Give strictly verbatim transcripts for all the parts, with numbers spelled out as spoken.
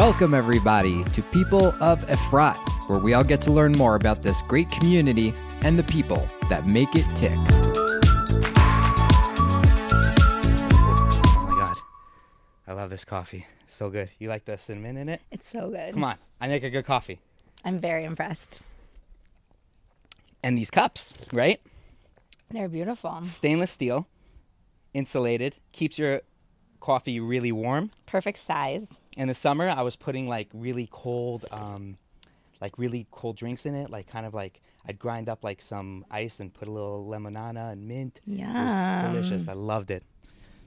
Welcome everybody to People of Efrat, where we all get to learn more about this great community and the people that make it tick. Oh my God, I love this coffee. So good. You like the cinnamon in it? It's so good. Come on, I make a good coffee. I'm very impressed. And these cups, right? They're beautiful. Stainless steel, insulated, keeps your coffee really warm. Perfect size. In the summer, I was putting like really cold, um, like really cold drinks in it. Like kind of like I'd grind up like some ice and put a little lemonade and mint. Yeah, it was delicious. I loved it.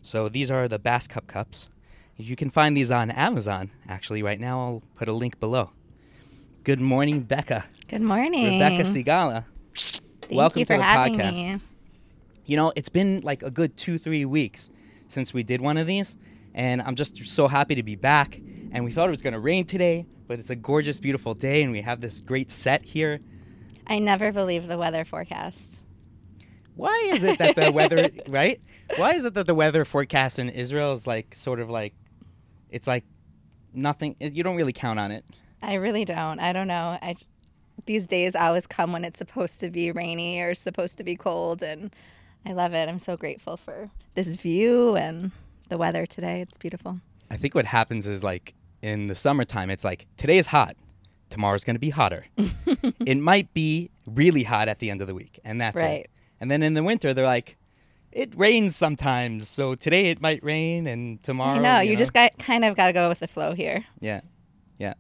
So these are the Bass Cup cups. You can find these on Amazon actually right now. I'll put a link below. Good morning, Becca. Good morning, Rebecca Sigala. Thank Welcome you for to the having podcast. Me. You know, it's been like a good two, three weeks since we did one of these, and I'm just so happy to be back. And we thought it was going to rain today, but it's a gorgeous, beautiful day, and we have this great set here. I never believe the weather forecast. Why is it that the weather, right? Why is it that the weather forecast in Israel is like sort of like, it's like nothing, you don't really count on it. I really don't. I don't know. I These days always come when it's supposed to be rainy or supposed to be cold, and I love it. I'm so grateful for this view and the weather today. It's beautiful. I think what happens is like in the summertime, it's like today is hot. Tomorrow's going to be hotter. It might be really hot at the end of the week, and that's right. It. And then in the winter, they're like, it rains sometimes. So today it might rain, and tomorrow. I know. You, you know? just got kind of got to go with the flow here. Yeah. Yeah.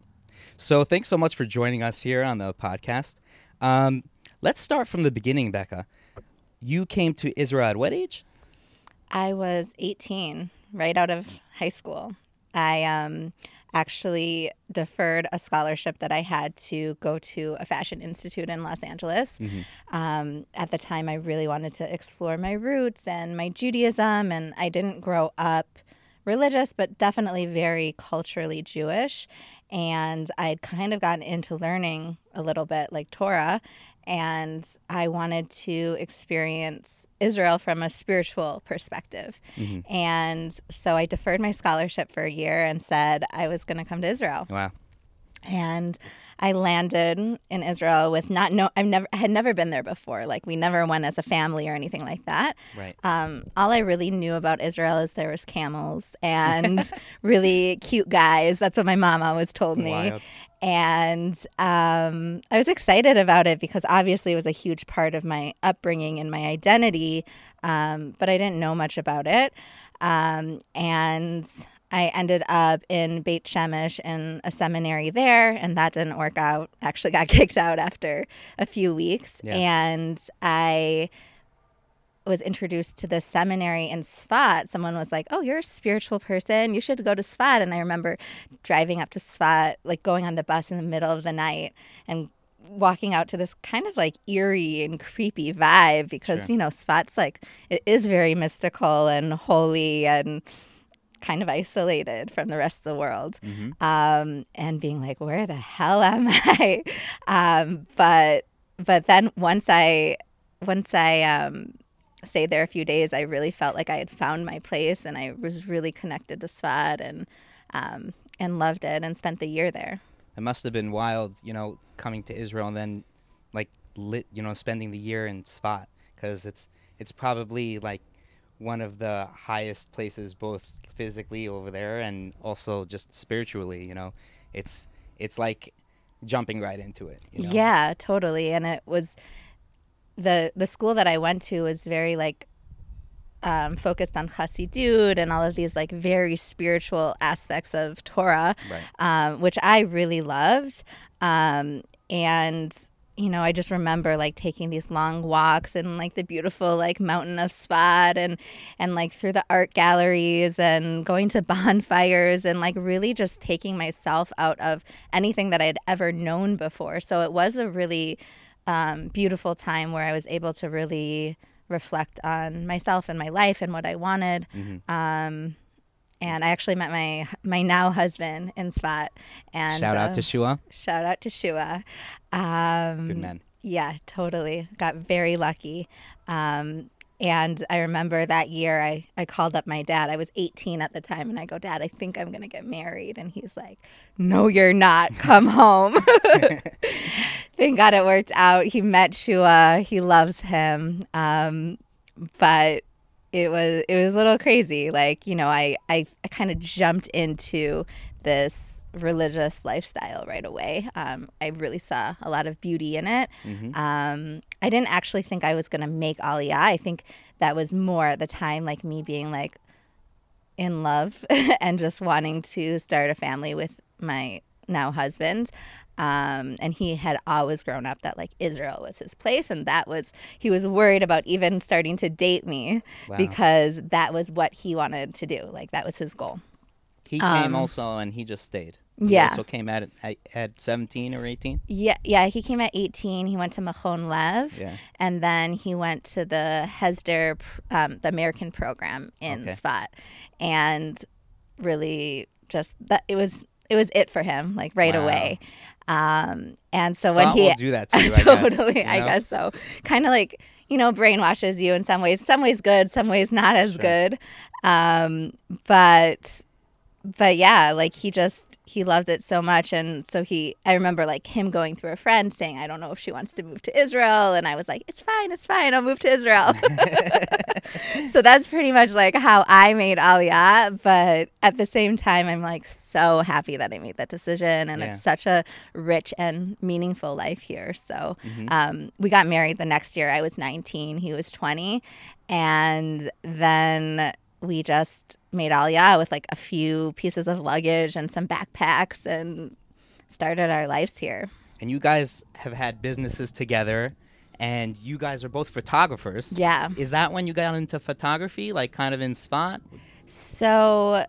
So thanks so much for joining us here on the podcast. Um, let's start from the beginning, Becca. You came to Israel at what age? I was eighteen, right out of high school. I um, actually deferred a scholarship that I had to go to a fashion institute in Los Angeles. Mm-hmm. Um, at the time, I really wanted to explore my roots and my Judaism, and I didn't grow up religious, but definitely very culturally Jewish. And I'd kind of gotten into learning a little bit like Torah, and I wanted to experience Israel from a spiritual perspective. Mm-hmm. And so I deferred my scholarship for a year and said I was going to come to Israel. Wow. And I landed in Israel with not no I've never I had never been there before. Like we never went as a family or anything like that. Right. Um, all I really knew about Israel is there was camels and really cute guys. That's what my mom always told me. Wild. And um, I was excited about it because obviously it was a huge part of my upbringing and my identity. Um, but I didn't know much about it. Um, and I ended up in Beit Shemesh in a seminary there, and that didn't work out. Actually got kicked out after a few weeks. Yeah. And I was introduced to this seminary in Tzfat. Someone was like, oh, you're a spiritual person. You should go to Tzfat. And I remember driving up to Tzfat, like going on the bus in the middle of the night and walking out to this kind of like eerie and creepy vibe because, sure. you know, Tzfat's like, it is very mystical and holy and kind of isolated from the rest of the world. Mm-hmm. um, and being like, where the hell am I? um, but but then once I once I um, stayed there a few days, I really felt like I had found my place, and I was really connected to Tzfat and um, and loved it, and spent the year there. It must have been wild, you know, coming to Israel and then like lit, you know, spending the year in Tzfat, because it's it's probably like one of the highest places both physically over there and also just spiritually, you know. It's it's like jumping right into it, you know? Yeah, totally. And it was the the school that I went to was very like um, focused on Chassidut and all of these like very spiritual aspects of Torah, right. um, which I really loved. Um, and you know, I just remember like taking these long walks and like the beautiful like mountain of Tzfat and and like through the art galleries and going to bonfires and like really just taking myself out of anything that I had ever known before. So it was a really um, beautiful time where I was able to really reflect on myself and my life and what I wanted. Mm-hmm. Um, and I actually met my my now husband in Tzfat. And shout out uh, to Shua. Shout out to Shua. Um, Good man. Yeah, totally. Got very lucky. Um, And I remember that year I, I called up my dad. I was eighteen at the time. And I go, Dad, I think I'm going to get married. And he's like, no, you're not. Come home. Thank God it worked out. He met Shua. He loves him. Um, but it was it was a little crazy. Like, you know, I, I, I kind of jumped into this religious lifestyle right away. Um, I really saw a lot of beauty in it. Mm-hmm. Um, I didn't actually think I was going to make Aliyah. I think that was more at the time, like me being like in love and just wanting to start a family with my now husband. Um, and he had always grown up that like Israel was his place. And that was, he was worried about even starting to date me. Wow. Because that was what he wanted to do. Like that was his goal. He came um, also, and he just stayed. He yeah. also came at at seventeen or eighteen? Yeah, yeah. He came at eighteen. He went to Mahon Lev. Yeah. And then he went to the Hesder, um, the American program in okay. Tzfat. And really just, that it was it was it for him, like right wow. away. Um, and so Tzfat when he... will do that to you, I totally, guess, you know? I guess so. Kind of like, you know, brainwashes you in some ways. Some ways good, some ways not as sure. good. Um, but... But yeah, like he just, he loved it so much. And so he, I remember like him going through a friend saying, I don't know if she wants to move to Israel. And I was like, it's fine, it's fine, I'll move to Israel. So that's pretty much like how I made Aliyah. But at the same time, I'm like so happy that I made that decision. And yeah. it's such a rich and meaningful life here. So mm-hmm. um, we got married the next year. I was nineteen, he was twenty. And then we just made Aliyah with like a few pieces of luggage and some backpacks and started our lives here. And you guys have had businesses together and you guys are both photographers. Yeah. Is that when you got into photography, like kind of in Tzfat? So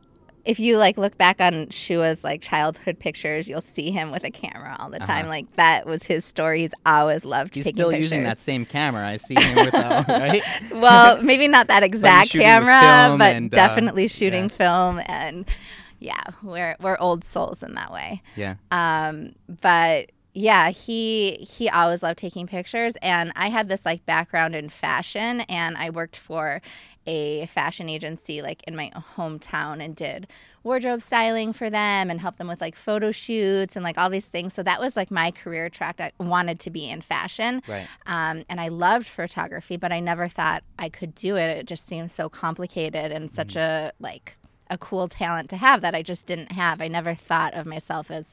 if you like look back on Shua's like childhood pictures, you'll see him with a camera all the time. Uh-huh. Like that was his story. He's always loved He's taking pictures. He's still using that same camera. I see him with that, right? Well, maybe not that exact but camera, but and, definitely uh, shooting yeah. film. And yeah, we're we're old souls in that way. Yeah. Um, but yeah, he he always loved taking pictures. And I had this like background in fashion, and I worked for a fashion agency like in my hometown and did wardrobe styling for them and helped them with like photo shoots and like all these things. So that was like my career track. I wanted to be in fashion. Right. Um, and I loved photography, but I never thought I could do it. It just seemed so complicated and mm-hmm. such a like a cool talent to have that I just didn't have. I never thought of myself as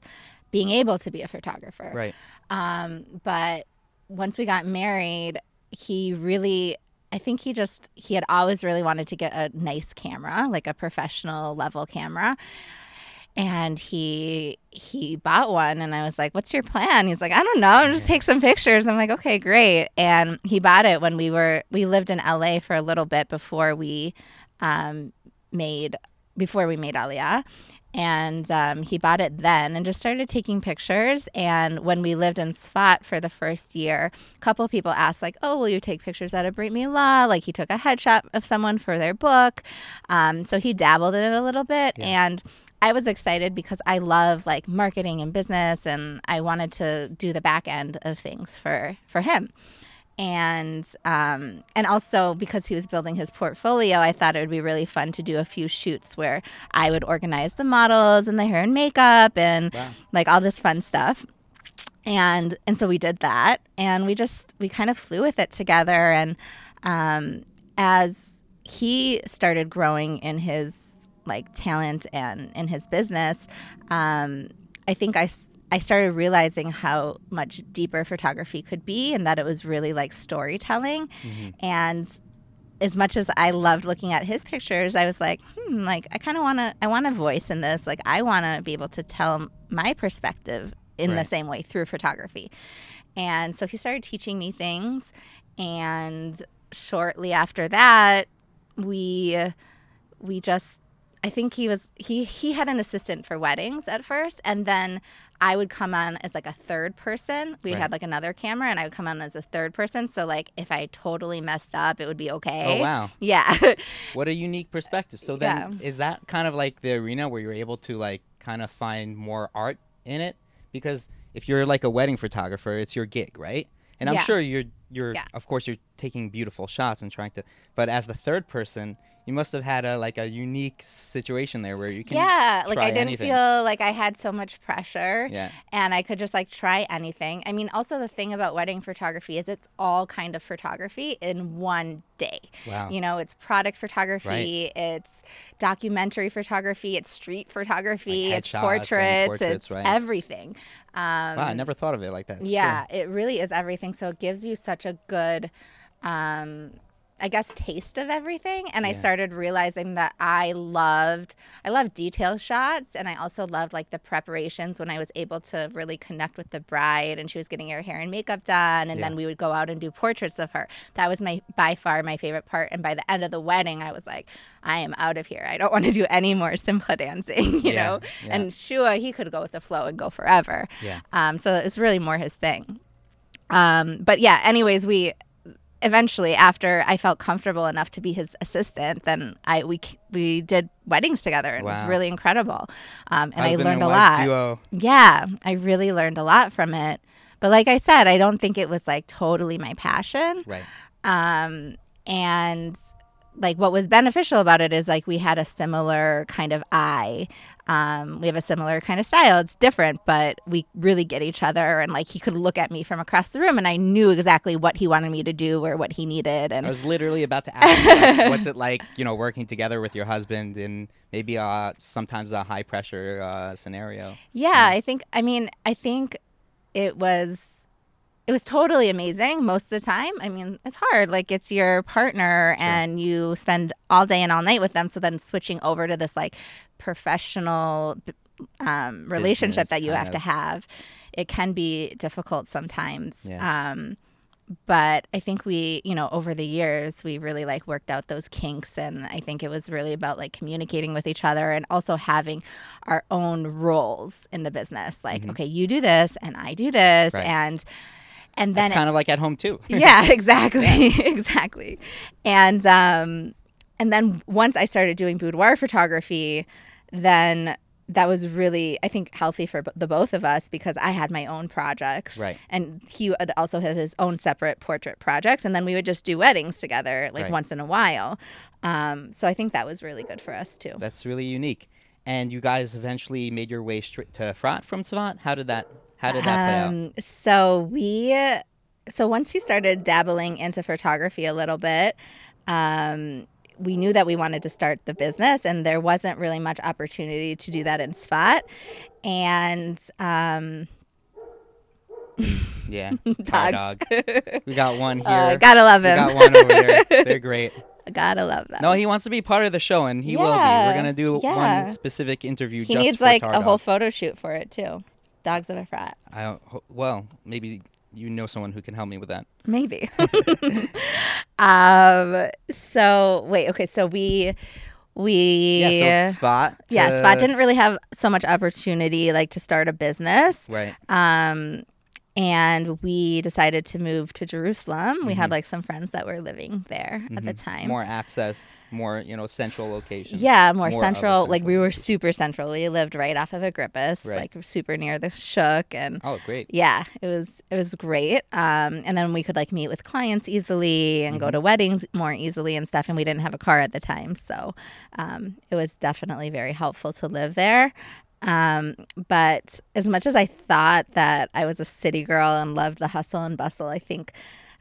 being able to be a photographer. Right. Um, but once we got married, he really... I think he just, he had always really wanted to get a nice camera, like a professional level camera. And he he bought one and I was like, what's your plan? He's like, I don't know, I'll just take some pictures. I'm like, okay, great. And he bought it when we were, we lived in L A for a little bit before we um, made, before we made Aliyah. And um, he bought it then and just started taking pictures. And when we lived in Tzfat for the first year, a couple people asked, like, oh, will you take pictures at a Brit Milah? Like, he took a headshot of someone for their book. Um, so he dabbled in it a little bit. Yeah. And I was excited because I love, like, marketing and business. And I wanted to do the back end of things for, for him. And um, and also because he was building his portfolio, I thought it would be really fun to do a few shoots where I would organize the models and the hair and makeup and wow. like all this fun stuff. And and so we did that, and we just we kind of flew with it together. And um, as he started growing in his like talent and in his business, um, I think I. I started realizing how much deeper photography could be and that it was really like storytelling. Mm-hmm. And as much as I loved looking at his pictures, I was like, hmm, like I kind of want to, I want a voice in this. Like I want to be able to tell my perspective in right. the same way through photography. And so he started teaching me things. And shortly after that, we, we just, I think he was, he, he had an assistant for weddings at first. And then I would come on as like a third person. We right. had like another camera and I would come on as a third person. So like if I totally messed up, it would be okay. Oh, wow. Yeah. What a unique perspective. So then yeah. is that kind of like the arena where you're able to like kind of find more art in it? Because if you're like a wedding photographer, it's your gig, right? And I'm yeah. sure you're you're yeah. of course you're taking beautiful shots and trying to, but as the third person, you must have had a like a unique situation there where you can yeah, try like I didn't anything. Feel like I had so much pressure, yeah. and I could just like try anything. I mean, also the thing about wedding photography is it's all kind of photography in one day. Wow. You know, it's product photography, right. it's documentary photography, it's street photography, like it's portraits, portraits, it's right. everything. Um, wow, I never thought of it like that. It's yeah, true. It really is everything. So it gives you such a good. Um, I guess, taste of everything. And yeah. I started realizing that I loved, I loved detail shots. And I also loved like the preparations when I was able to really connect with the bride and she was getting her hair and makeup done. And yeah. then we would go out and do portraits of her. That was my, by far my favorite part. And by the end of the wedding, I was like, I am out of here. I don't want to do any more Simcha dancing, you yeah. know? Yeah. And Shua, he could go with the flow and go forever. Yeah. Um, so it's really more his thing. Um, but yeah, anyways, we, eventually, after I felt comfortable enough to be his assistant, then I we we did weddings together, and wow. it was really incredible. Um, and Husband I learned and a lot. Duo. Yeah, I really learned a lot from it. But like I said, I don't think it was like totally my passion. Right. Um, and like what was beneficial about it is like we had a similar kind of eye. Um, we have a similar kind of style. It's different, but we really get each other. And like he could look at me from across the room, and I knew exactly what he wanted me to do or what he needed. And I was literally about to ask, like, what's it like, you know, working together with your husband in maybe uh, sometimes a high pressure uh, scenario? Yeah, yeah, I think. I mean, I think it was. It was totally amazing most of the time. I mean, it's hard. Like, it's your partner, sure. and you spend all day and all night with them. So then switching over to this, like, professional um, relationship Business, that you have of. to have, it can be difficult sometimes. Yeah. Um, but I think we, you know, over the years, we really, like, worked out those kinks. And I think it was really about, like, communicating with each other and also having our own roles in the business. Like, mm-hmm. okay, you do this, and I do this, right. and... And then That's kind it, of like at home too. yeah, exactly, exactly. And um, and then once I started doing boudoir photography, then that was really, I think, healthy for b- the both of us because I had my own projects, right? And he would also have his own separate portrait projects, and then we would just do weddings together, like right. once in a while. Um, so I think that was really good for us too. That's really unique. And you guys eventually made your way straight to Efrat from Tzfat. How did that? How did that play um, out? So we, so once he started dabbling into photography a little bit, um, we knew that we wanted to start the business, and there wasn't really much opportunity to do that in Tzfat. And um, yeah, dogs. We got one here. Uh, gotta love him. We got one over there. They're great. Gotta love that. No, he wants to be part of the show, and he yeah, will be. We're gonna do yeah. one specific interview. He just needs for like Tar a dog. whole photo shoot for it too. Dogs of Efrat. I well, maybe you know someone who can help me with that. Maybe. um. So wait. Okay. So we we yeah. So Tzfat. To... Yeah. Tzfat didn't really have so much opportunity, like to start a business. Right. Um. And we decided to move to Jerusalem. Mm-hmm. We had like some friends that were living there mm-hmm. at the time. More access, more, you know, central location. Yeah, more, more central, central. Like we were super central. We lived right off of Agrippa, right. like super near the Shuk. And oh, great. Yeah, it was it was great. Um, and then we could like meet with clients easily and mm-hmm. go to weddings more easily and stuff. And we didn't have a car at the time. So um, it was definitely very helpful to live there. Um, but as much as I thought that I was a city girl and loved the hustle and bustle, I think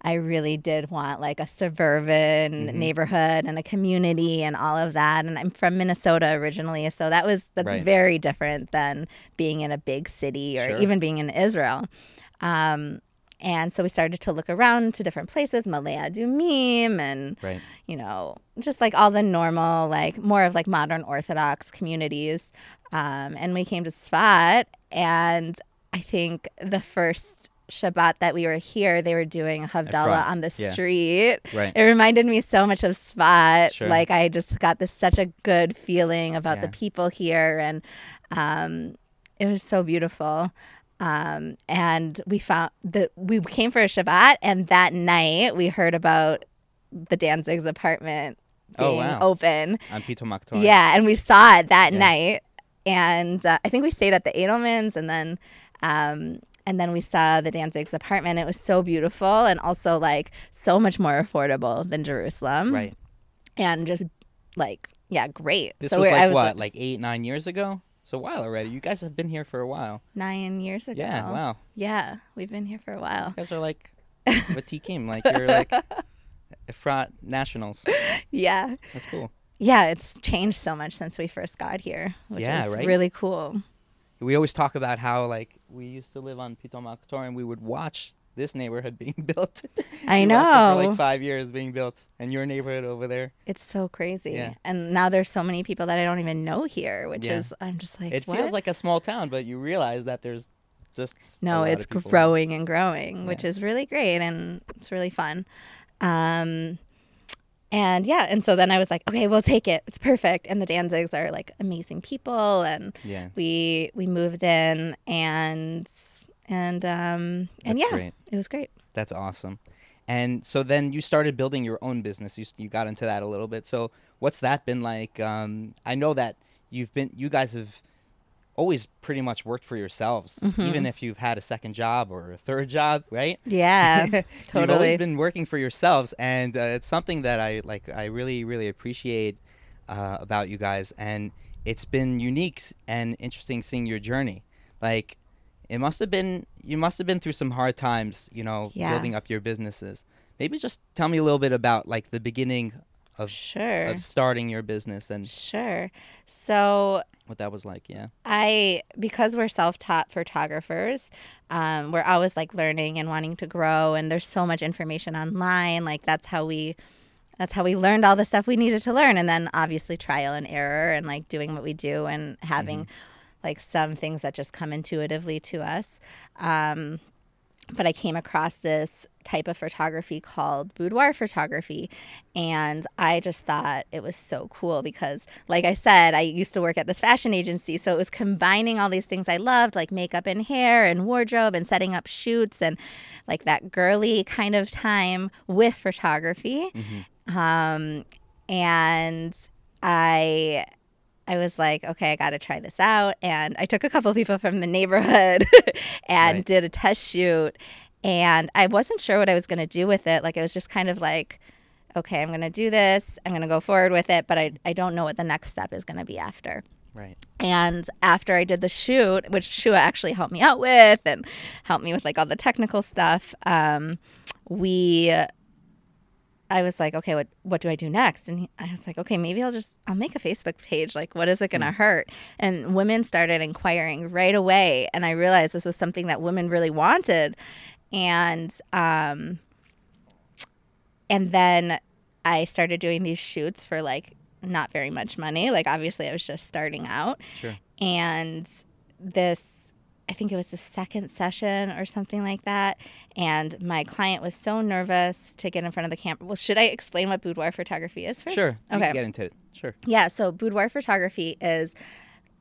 I really did want like a suburban mm-hmm. neighborhood and a community and all of that. And I'm from Minnesota originally, so that was that's right. very different than being in a big city or sure. even being in Israel. Um, and so we started to look around to different places, Maale Adumim and, right. you know, just like all the normal, like more of like modern Orthodox communities. Um, and we came to Tzfat, and I think the first Shabbat that we were here, they were doing Havdalah on the yeah. street. Right. It reminded me so much of Tzfat. Sure. Like I just got this such a good feeling about yeah. the people here, and um, it was so beautiful. Um, and we found that we came for a Shabbat, and that night we heard about the Danzig's apartment being oh, wow. open on Pitomac Tor. Yeah, and we saw it that yeah. night. And uh, I think we stayed at the Edelman's, and then um, And then we saw the Danzig's apartment. It was so beautiful and also like so much more affordable than Jerusalem. Right. And just like, yeah, great. This so was like was what, like, like eight, nine years ago? So a while already. You guys have been here for a while. Nine years ago. Yeah, wow. Yeah, we've been here for a while. You guys are like Vatikim, like you're like Efrat nationals. Yeah. That's cool. Yeah, it's changed so much since we first got here, which yeah, is right? really cool. We always talk about how like we used to live on Pitomac Tor and we would watch this neighborhood being built. I know. Watched it for like five years being built, and your neighborhood over there. It's so crazy. Yeah. And now there's so many people that I don't even know here, which yeah. is I'm just like. It what? feels like a small town, but you realize that there's just no. A lot it's of people. growing and growing, yeah. which is really great, and it's really fun. Um, And yeah, and so then I was like, okay, we'll take it. It's perfect. And the Danzigs are like amazing people, and yeah. we we moved in, and and um and That's yeah, great. It was great. That's awesome. And so then you started building your own business. You you got into that a little bit. So what's that been like? Um, I know that you've been, you guys have always pretty much worked for yourselves, mm-hmm. even if you've had a second job or a third job, right? Yeah, totally. You've always been working for yourselves, and uh, it's something that I like. I really, really appreciate uh, about you guys, and it's been unique and interesting seeing your journey. Like, it must have been you must have been through some hard times, you know, yeah. building up your businesses. Maybe just tell me a little bit about like the beginning of sure. of starting your business and sure. So. What that was like, yeah. I because we're self-taught photographers, um, we're always like learning and wanting to grow, and there's so much information online. Like that's how we, that's how we learned all the stuff we needed to learn, and then obviously trial and error, and like doing what we do, and having mm-hmm. like some things that just come intuitively to us. Um, but I came across this type of photography called boudoir photography, and I just thought it was so cool because, like I said, I used to work at this fashion agency, so it was combining all these things I loved, like makeup and hair and wardrobe and setting up shoots and like that girly kind of time with photography. Mm-hmm. Um, and I... I was like, okay, I got to try this out. And I took a couple of people from the neighborhood and right. did a test shoot. And I wasn't sure what I was going to do with it. Like, it was just kind of like, okay, I'm going to do this. I'm going to go forward with it. But I, I don't know what the next step is going to be after. Right. And after I did the shoot, which Shua actually helped me out with and helped me with, like, all the technical stuff, um, we – I was like, okay, what what do I do next? And he, I was like, okay, maybe I'll just, I'll make a Facebook page. Like, what is it going to mm. hurt? And women started inquiring right away. And I realized this was something that women really wanted. And um, and then I started doing these shoots for, like, not very much money. Like, obviously, I was just starting out. Sure. And this... I think it was the second session or something like that. And my client was so nervous to get in front of the camera. Well, should I explain what boudoir photography is first? Sure. Okay. You can get into it. Sure. Yeah. So boudoir photography is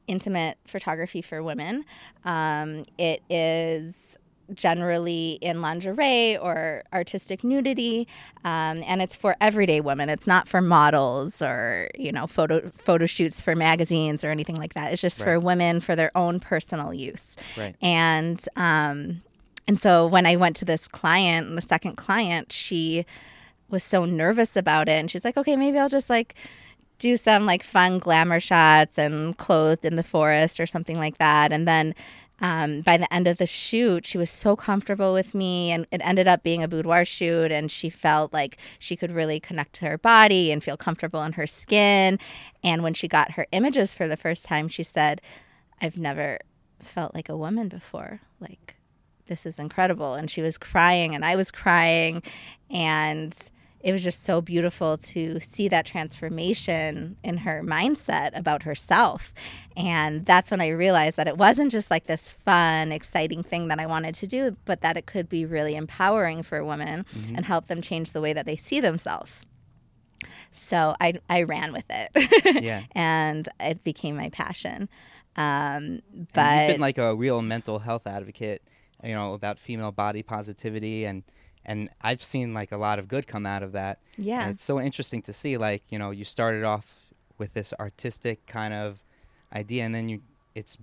intimate photography for women. Um, it is generally in lingerie or artistic nudity. Um, and it's for everyday women. It's not for models or, you know, photo photo shoots for magazines or anything like that. It's just right. for women for their own personal use. Right. And, um, and so when I went to this client, the second client, she was so nervous about it. And she's like, okay, maybe I'll just like do some like fun glamour shots and clothed in the forest or something like that. And then Um, by the end of the shoot, she was so comfortable with me, and it ended up being a boudoir shoot, and she felt like she could really connect to her body and feel comfortable in her skin. And when she got her images for the first time, she said, I've never felt like a woman before. Like, this is incredible. And she was crying, and I was crying, and it was just so beautiful to see that transformation in her mindset about herself. And that's when I realized that it wasn't just like this fun, exciting thing that I wanted to do, but that it could be really empowering for women mm-hmm. and help them change the way that they see themselves. So I, I ran with it. yeah. And it became my passion. Um, but and you've been like a real mental health advocate, you know, about female body positivity, and And I've seen, like, a lot of good come out of that. Yeah. And it's so interesting to see, like, you know, you started off with this artistic kind of idea, and then you it's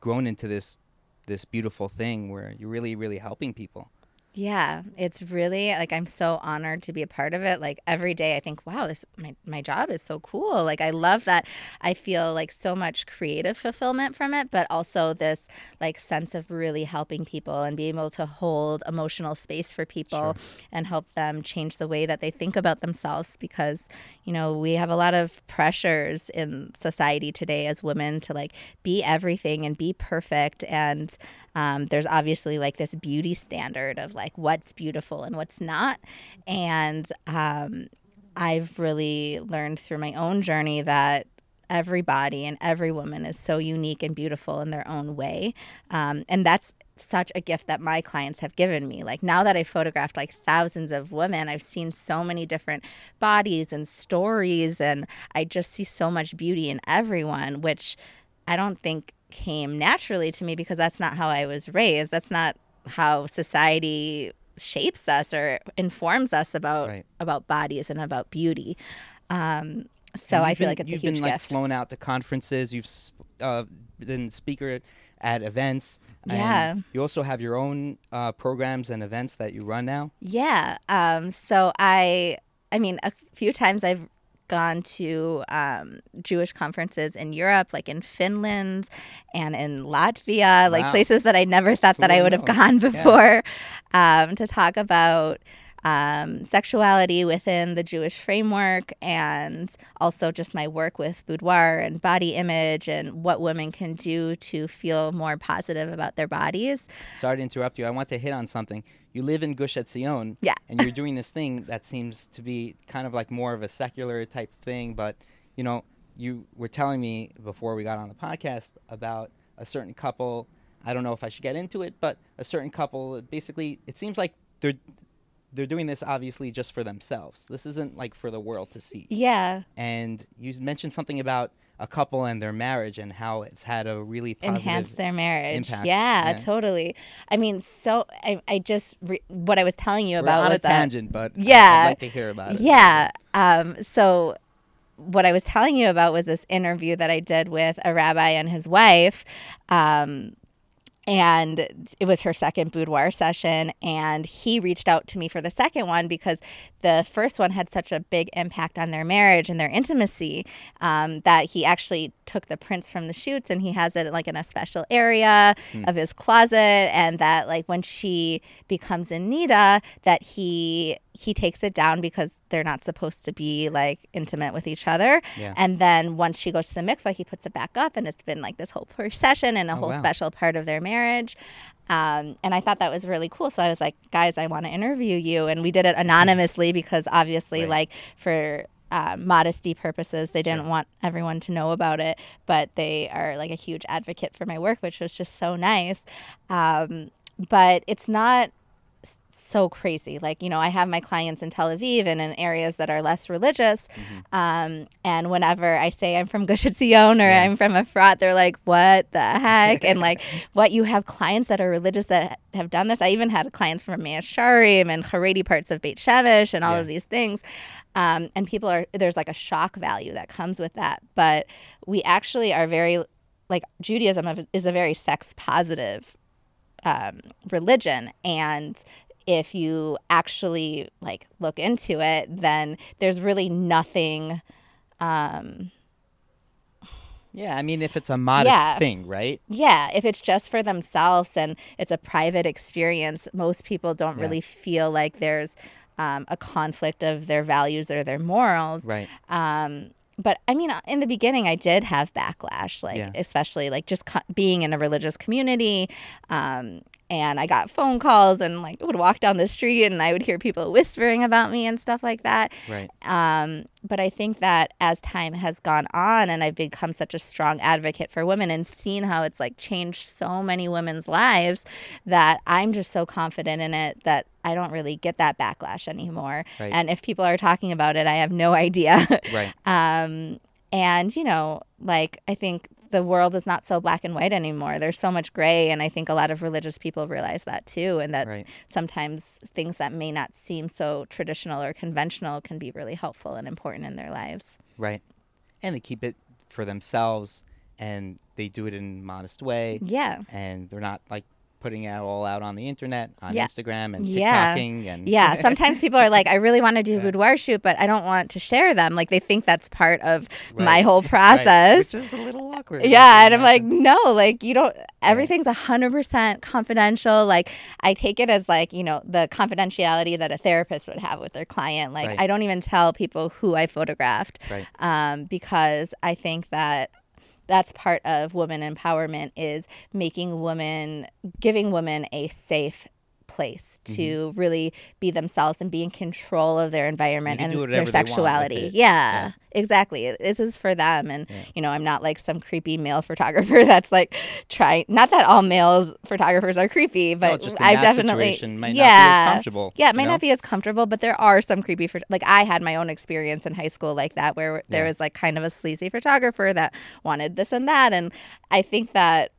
grown into this this beautiful thing where you're really, really helping people. Yeah, it's really, like, I'm so honored to be a part of it. Like, every day I think, wow, this my, my job is so cool. Like, I love that. I feel, like, so much creative fulfillment from it, but also this, like, sense of really helping people and being able to hold emotional space for people. Sure. And help them change the way that they think about themselves, because, you know, we have a lot of pressures in society today as women to, like, be everything and be perfect. And um, there's obviously, like, this beauty standard of, like, like what's beautiful and what's not. And um, I've really learned through my own journey that every body and every woman is so unique and beautiful in their own way. Um, and that's such a gift that my clients have given me. Like, now that I've photographed like thousands of women, I've seen so many different bodies and stories, and I just see so much beauty in everyone, which I don't think came naturally to me, because that's not how I was raised. That's not how society shapes us or informs us about right. about bodies and about beauty. Um, so I feel been, like it's a huge gift. You've been like flown out to conferences. You've uh, been speaker at events. Yeah. And you also have your own uh, programs and events that you run now. Yeah. Um, so I, I mean, a few times I've gone to um, Jewish conferences in Europe, like in Finland and in Latvia, like wow. places that I never thought cool. that I would have gone before, yeah. um, to talk about um, sexuality within the Jewish framework, and also just my work with boudoir and body image and what women can do to feel more positive about their bodies. Sorry to interrupt you. I want to hit on something. You live in Gush Etzion, yeah. and you're doing this thing that seems to be kind of like more of a secular type thing. But, you know, you were telling me before we got on the podcast about a certain couple. I don't know if I should get into it, but a certain couple, basically, it seems like they're they're doing this obviously just for themselves. This isn't like for the world to see. Yeah. And you mentioned something about a couple and their marriage and how it's had a really positive enhance their marriage impact. Yeah, yeah. Totally. I mean, so I, I just re- what I was telling you We're about on was a tangent, that, but yeah, I'd, I'd like to hear about it. Yeah. Um, so what I was telling you about was this interview that I did with a rabbi and his wife. Um, And it was her second boudoir session, and he reached out to me for the second one because the first one had such a big impact on their marriage and their intimacy um, that he actually took the prints from the shoots, and he has it like in a special area mm. of his closet, and that like when she becomes in Nida, that he he takes it down because they're not supposed to be like intimate with each other. Yeah. And then once she goes to the mikveh, he puts it back up, and it's been like this whole procession and a oh, whole wow. special part of their marriage. marriage um and I thought that was really cool, so I was like, guys, I want to interview you. And we did it anonymously because obviously right. like for uh, modesty purposes they didn't sure. want everyone to know about it, but they are like a huge advocate for my work, which was just so nice. Um but it's not so crazy. Like, you know, I have my clients in Tel Aviv and in areas that are less religious. Mm-hmm. Um, and whenever I say I'm from Gush Etzion or yeah. I'm from Efrat, they're like, what the heck? And like, what, you have clients that are religious that have done this? I even had clients from Mesharim and Haredi parts of Beit Shemesh and all yeah. of these things. Um, and people are, there's like a shock value that comes with that. But we actually are very, like, Judaism is a very sex positive um, religion. And if you actually like look into it, then there's really nothing. Um, yeah, I mean, if it's a modest yeah, thing, right? Yeah, if it's just for themselves and it's a private experience, most people don't yeah. really feel like there's um, a conflict of their values or their morals. Right. Um, But I mean, in the beginning, I did have backlash, like yeah. especially like just co- being in a religious community. Um, and I got phone calls and like would walk down the street and I would hear people whispering about me and stuff like that. Right. Um, but I think that as time has gone on and I've become such a strong advocate for women and seen how it's like changed so many women's lives, that I'm just so confident in it that I don't really get that backlash anymore. Right. And if people are talking about it, I have no idea. Right. Um, and, you know, like, I think the world is not so black and white anymore. There's so much gray. And I think a lot of religious people realize that, too. And that right. sometimes things that may not seem so traditional or conventional can be really helpful and important in their lives. Right. And they keep it for themselves. and they do it in a modest way. Yeah. And they're not like putting it all out on the internet, on yeah. Instagram and TikToking. Yeah. And yeah. Sometimes people are like, I really want to do yeah. boudoir shoot, but I don't want to share them. Like they think that's part of right. my whole process. Right. Which is a little awkward. Yeah. And I'm like, no, like you don't, everything's one hundred percent confidential. Like I take it as like, you know, the confidentiality that a therapist would have with their client. Like right. I don't even tell people who I photographed right. um, because I think that that's part of woman empowerment is making women, giving women a safe place to mm-hmm. really be themselves and be in control of their environment and their sexuality. Yeah, yeah, exactly. This is for them. And, yeah. you know, I'm not like some creepy male photographer that's like trying, not that all male photographers are creepy, but no, just I definitely, might yeah, not be as comfortable, yeah, it might know? Not be as comfortable, but there are some creepy, like I had my own experience in high school like that, where yeah. there was like kind of a sleazy photographer that wanted this and that. And I think that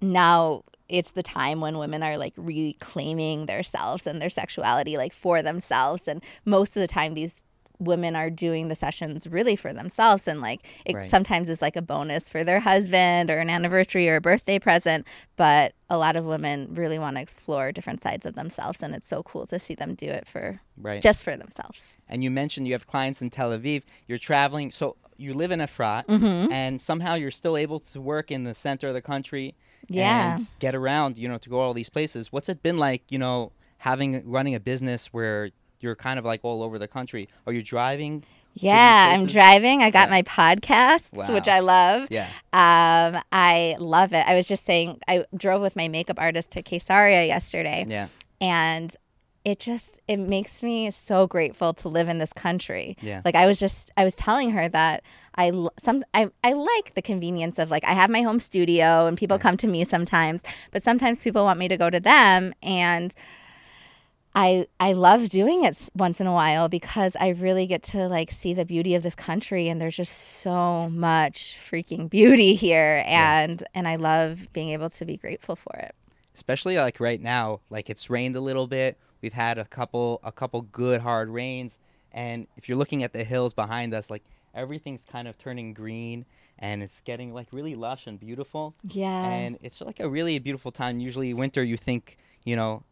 now, it's the time when women are like reclaiming themselves and their sexuality like for themselves. And most of the time these women are doing the sessions really for themselves. And like it right. sometimes is like a bonus for their husband or an anniversary or a birthday present. But a lot of women really want to explore different sides of themselves. And it's so cool to see them do it for right. just for themselves. And you mentioned you have clients in Tel Aviv. You're traveling. So you live in Efrat mm-hmm. and somehow you're still able to work in the center of the country. Yeah. And get around, you know, to go all these places. What's it been like, you know, having running a business where you're kind of like all over the country? Are you driving? Yeah, I'm driving. I got yeah. my podcasts, wow. which I love. Yeah. Um, I love it. I was just saying, I drove with my makeup artist to Caesarea yesterday. Yeah. And it just, it makes me so grateful to live in this country. Yeah. Like I was just, I was telling her that I, some, I, I like the convenience of like, I have my home studio and people right. come to me sometimes, but sometimes people want me to go to them. And I, I love doing it once in a while because I really get to like see the beauty of this country. And there's just so much freaking beauty here. And, yeah. and I love being able to be grateful for it. Especially like right now, like it's rained a little bit. We've had a couple a couple good hard rains, and if you're looking at the hills behind us, like everything's kind of turning green, and it's getting like really lush and beautiful. Yeah. And it's like a really beautiful time. Usually winter, you think, you know,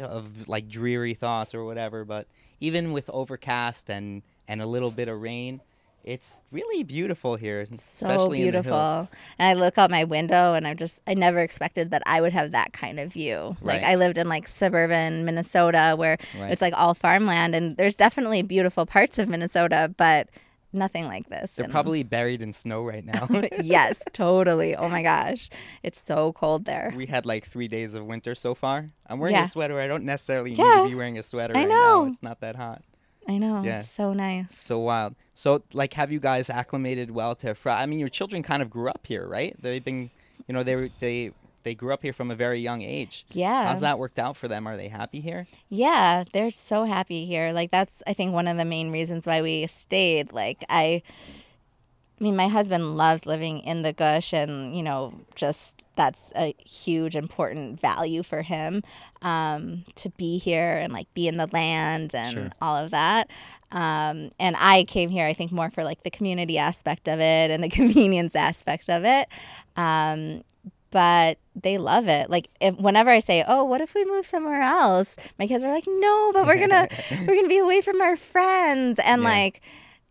of like dreary thoughts or whatever, but even with overcast and, and a little bit of rain, it's really beautiful here, so especially beautiful. In the hills. And I look out my window, and I'm just—I never expected that I would have that kind of view. Right. Like I lived in like suburban Minnesota, where right. it's like all farmland, and there's definitely beautiful parts of Minnesota, but nothing like this. They're and probably buried in snow right now. Yes, totally. Oh my gosh, it's so cold there. We had like three days of winter so far. I'm wearing yeah. a sweater. I don't necessarily yeah. need to be wearing a sweater. I right know now. It's not that hot. I know. Yeah. It's so nice. So wild. So, like, have you guys acclimated well to Efrat? I mean, your children kind of grew up here, right? They've been, you know, they they they grew up here from a very young age. Yeah. How's that worked out for them? Are they happy here? Yeah, they're so happy here. Like, that's, I think, one of the main reasons why we stayed. Like, I, I mean, my husband loves living in the Gush, and, you know, just that's a huge, important value for him. Um, to be here and like be in the land and sure. all of that. Um, and I came here, I think, more for like the community aspect of it and the convenience aspect of it. Um, but they love it. Like if, whenever I say, "Oh, what if we move somewhere else?" my kids are like, "No, but we're gonna we're gonna be away from our friends." And yeah. like,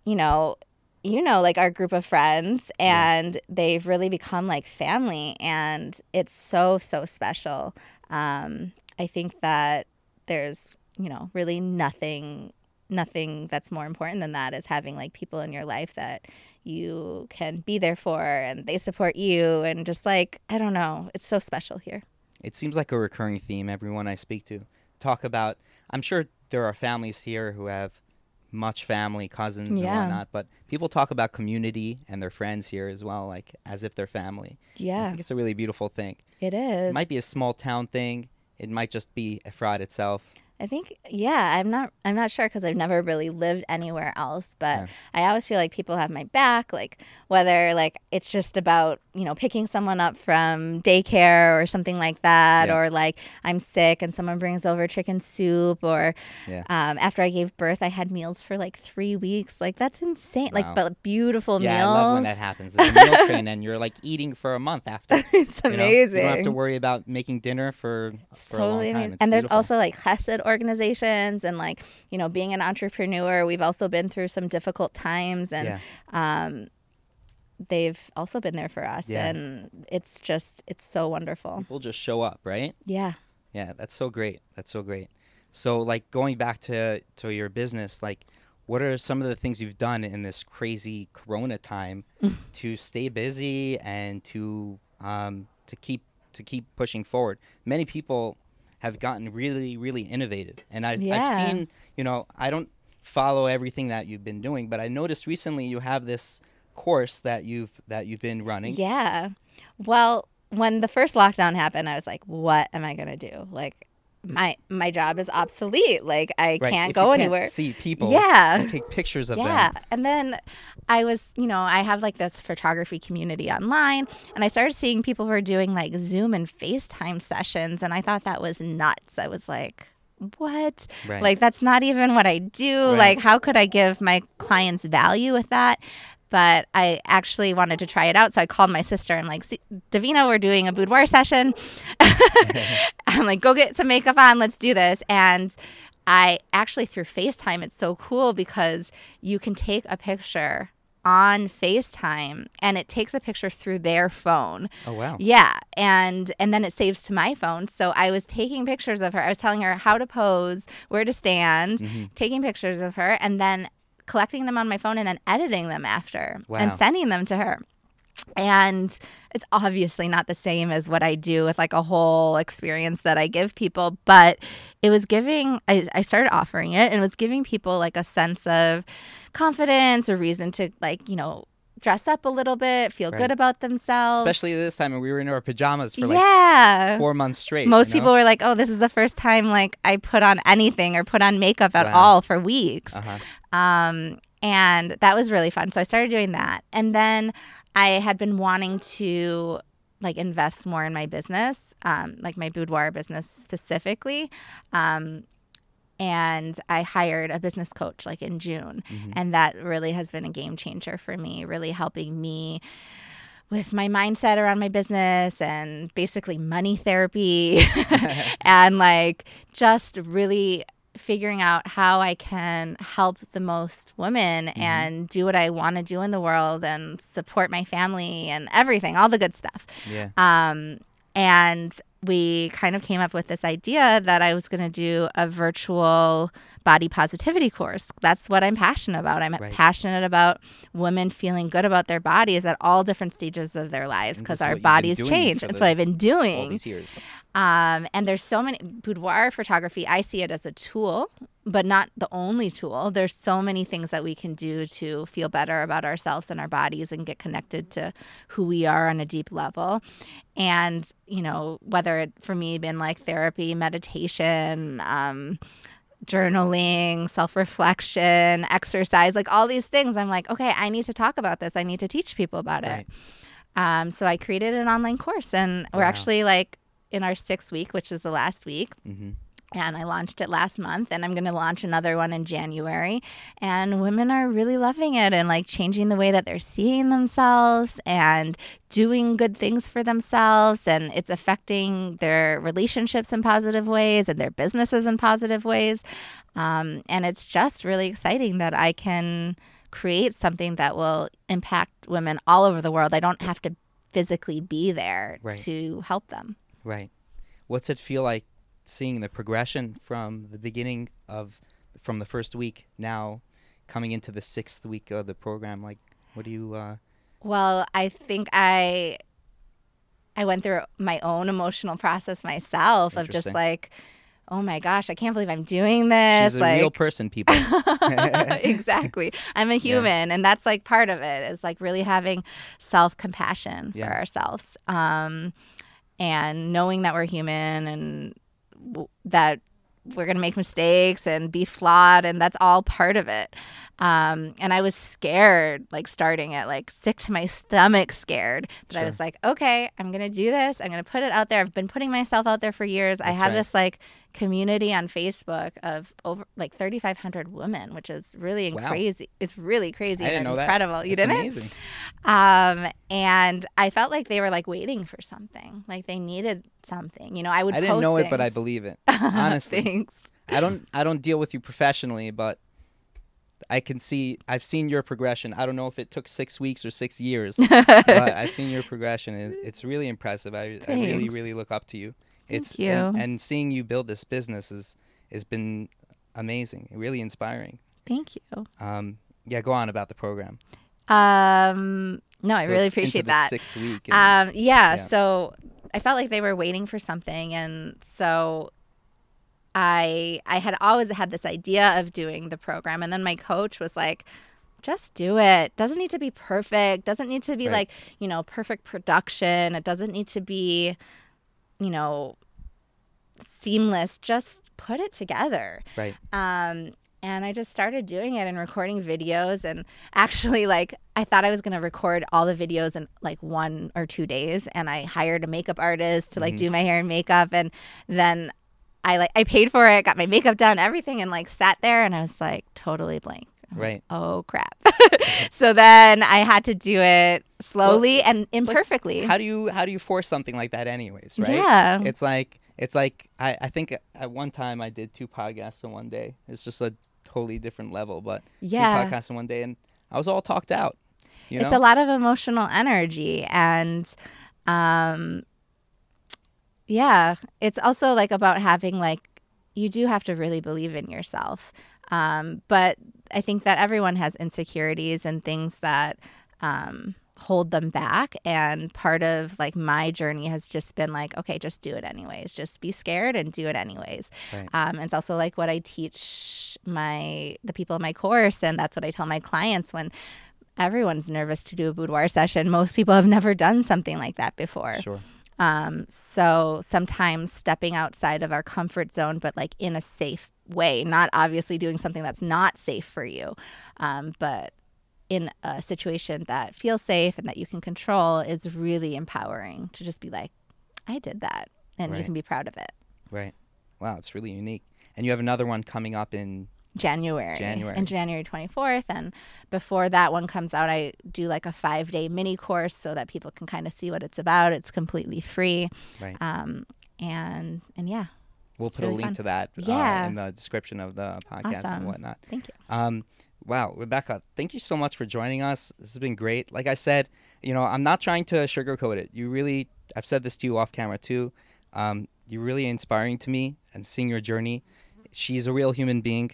you know. you know, like our group of friends, and yeah. they've really become like family, and it's so, so special. Um, I think that there's, you know, really nothing, nothing that's more important than that is having like people in your life that you can be there for, and they support you, and just like, I don't know, it's so special here. It seems like a recurring theme. Everyone I speak to talk about, I'm sure there are families here who have much family, cousins yeah. and whatnot, but people talk about community and their friends here as well, like as if they're family. Yeah. And I think it's a really beautiful thing. It is. It might be a small town thing. It might just be Efrat itself. I think, yeah, I'm not I'm not sure because I've never really lived anywhere else, but yeah. I always feel like people have my back, like whether like it's just about you know, picking someone up from daycare or something like that, yeah. or like I'm sick and someone brings over chicken soup, or yeah. um, after I gave birth, I had meals for like three weeks. Like that's insane. Wow. Like but beautiful yeah, meals. Yeah, I love when that happens. It's a meal train and you're like eating for a month after. It's you amazing. Know? You don't have to worry about making dinner for, for totally a long time. It's and beautiful. There's also like chesed organizations and like, you know, being an entrepreneur, we've also been through some difficult times and, yeah. um, they've also been there for us yeah. and it's just it's so wonderful. People just show up, right? Yeah. Yeah, that's so great. That's so great. So like going back to, to your business, like what are some of the things you've done in this crazy corona time to stay busy and to um to keep to keep pushing forward? Many people have gotten really, really innovative. And I yeah. I've seen, you know, I don't follow everything that you've been doing, but I noticed recently you have this course that you've that you've been running. Yeah. Well, when the first lockdown happened, I was like, what am I gonna do? Like my my job is obsolete. Like I right. can't if go you anywhere. Can't see people. Yeah. And take pictures of yeah. them. Yeah. And then I was, you know, I have like this photography community online, and I started seeing people who are doing like Zoom and FaceTime sessions, and I thought that was nuts. I was like, what? Right. Like that's not even what I do. Right. Like how could I give my clients value with that? But I actually wanted to try it out. So I called my sister. I'm like, Davina, we're doing a boudoir session. I'm like, go get some makeup on. Let's do this. And I actually, through FaceTime, it's so cool because you can take a picture on FaceTime and it takes a picture through their phone. Oh, wow. Yeah. And and then it saves to my phone. So I was taking pictures of her. I was telling her how to pose, where to stand, mm-hmm. taking pictures of her. And then collecting them on my phone and then editing them after wow. and sending them to her. And it's obviously not the same as what I do with like a whole experience that I give people, but it was giving, I, I started offering it and it was giving people like a sense of confidence, a reason to like, you know, dress up a little bit, feel right. good about themselves. Especially this time when we were in our pajamas for like yeah. four months straight. Most you know? people were like, oh, this is the first time like I put on anything or put on makeup at wow. all for weeks. Uh-huh. Um, and that was really fun. So I started doing that. And then I had been wanting to like invest more in my business, um, like my boudoir business specifically. Um And I hired a business coach like in June. Mm-hmm. And that really has been a game changer for me, really helping me with my mindset around my business and basically money therapy and like just really figuring out how I can help the most women mm-hmm. and do what I want to do in the world and support my family and everything, all the good stuff. Yeah. Um, and we kind of came up with this idea that I was going to do a virtual body positivity course. That's what I'm passionate about. I'm right. passionate about women feeling good about their bodies at all different stages of their lives because our bodies change. That's what I've been doing all these years. Um, and there's so many boudoir photography. I see it as a tool, but not the only tool. There's so many things that we can do to feel better about ourselves and our bodies and get connected to who we are on a deep level. And, you know, whether it for me been like therapy, meditation, um, journaling, self-reflection, exercise, like all these things. I'm like, okay, I need to talk about this. I need to teach people about right. it. Um, so I created an online course and wow. we're actually like in our sixth week, which is the last week. Mm-hmm. And I launched it last month, and I'm going to launch another one in January. And women are really loving it and, like, changing the way that they're seeing themselves and doing good things for themselves. And it's affecting their relationships in positive ways and their businesses in positive ways. Um, and it's just really exciting that I can create something that will impact women all over the world. I don't have to physically be there right. to help them. Right. What's it feel like? Seeing the progression from the beginning of, from the first week now coming into the sixth week of the program, like what do you, uh... Well, I think I, I went through my own emotional process myself of just like, oh my gosh, I can't believe I'm doing this. She's a like... real person, people. Exactly. I'm a human. Yeah. And that's like part of it is like really having self-compassion yeah. for ourselves. Um, and knowing that we're human and that we're going to make mistakes and be flawed, and that's all part of it. Um, and I was scared, like starting at like sick to my stomach scared. But sure. I was like, okay, I'm going to do this. I'm going to put it out there. I've been putting myself out there for years. That's I have right. this like community on Facebook of over like thirty-five hundred women, which is really wow. crazy. It's really crazy. I didn't and know incredible. That. You That's didn't? Amazing. Um, and I felt like they were like waiting for something. Like they needed something. You know, I would I didn't post know things. It, but I believe it. Honestly. Thanks. I don't I don't deal with you professionally, but I can see I've seen your progression. I don't know if it took six weeks or six years, but I've seen your progression. It, it's really impressive. I, I really, really look up to you. It's Thank you. And, and seeing you build this business is has been amazing, really inspiring. Thank you. Um, yeah, go on about the program. Um, no, so I really appreciate into that. The sixth week. And, um, yeah, yeah. So I felt like they were waiting for something, and so. I I had always had this idea of doing the program, and then my coach was like, just do it. Doesn't need to be perfect. Doesn't need to be right. like, you know, perfect production. It doesn't need to be, you know, seamless. Just put it together. Right. Um, and I just started doing it and recording videos, and actually like I thought I was going to record all the videos in like one or two days, and I hired a makeup artist to like mm-hmm. do my hair and makeup, and then I like I paid for it, got my makeup done, everything, and like sat there, and I was like totally blank. I'm right. Like, oh crap. So then I had to do it slowly well, and imperfectly. Like, how do you how do you force something like that anyways, right? Yeah. It's like it's like I, I think at one time I did two podcasts in one day. It's just a totally different level, but yeah. two podcasts in one day, and I was all talked out. You know? It's a lot of emotional energy, and um yeah. It's also like about having like, you do have to really believe in yourself. Um, but I think that everyone has insecurities and things that um, hold them back. And part of like my journey has just been like, okay, just do it anyways. Just be scared and do it anyways. Right. Um, it's also like what I teach my the people in my course. And that's what I tell my clients when everyone's nervous to do a boudoir session. Most people have never done something like that before. Sure. Um, so sometimes stepping outside of our comfort zone, but like in a safe way, not obviously doing something that's not safe for you, um, but in a situation that feels safe and that you can control is really empowering to just be like, I did that, and right. you can be proud of it. Right. Wow. It's really unique. And you have another one coming up in January. January. And January twenty-fourth. And before that one comes out, I do like a five-day mini course so that people can kind of see what it's about. It's completely free. Right. Um, and, and yeah. We'll put really a link fun. To that yeah. uh, in the description of the podcast awesome. And whatnot. Thank you. Um, wow, Rebecca, thank you so much for joining us. This has been great. Like I said, you know, I'm not trying to sugarcoat it. You really, I've said this to you off camera too. Um, you're really inspiring to me, and seeing your journey. She's a real human being.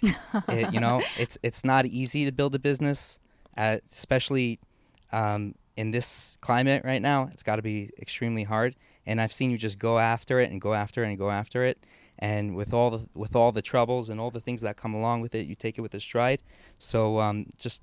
It, you know, it's it's not easy to build a business, uh, especially um, in this climate right now. It's got to be extremely hard. And I've seen you just go after it and go after it and go after it. And with all the with all the troubles and all the things that come along with it, you take it with a stride. So um, just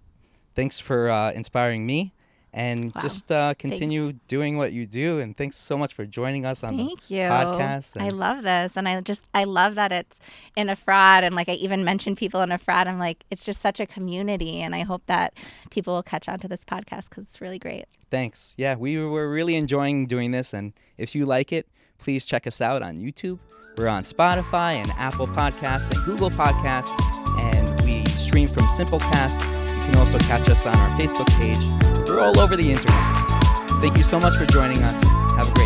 thanks for uh, inspiring me. And wow. just uh, continue thanks. Doing what you do. And thanks so much for joining us on Thank the you. Podcast. And I love this. And I just, I love that it's in Efrat. And like I even mentioned people in Efrat. I'm like, it's just such a community. And I hope that people will catch on to this podcast because it's really great. Thanks. Yeah, we were really enjoying doing this. And if you like it, please check us out on YouTube. We're on Spotify and Apple Podcasts and Google Podcasts. And we stream from Simplecast. You can also catch us on our Facebook page. We're all over the internet. Thank you so much for joining us. Have a great day.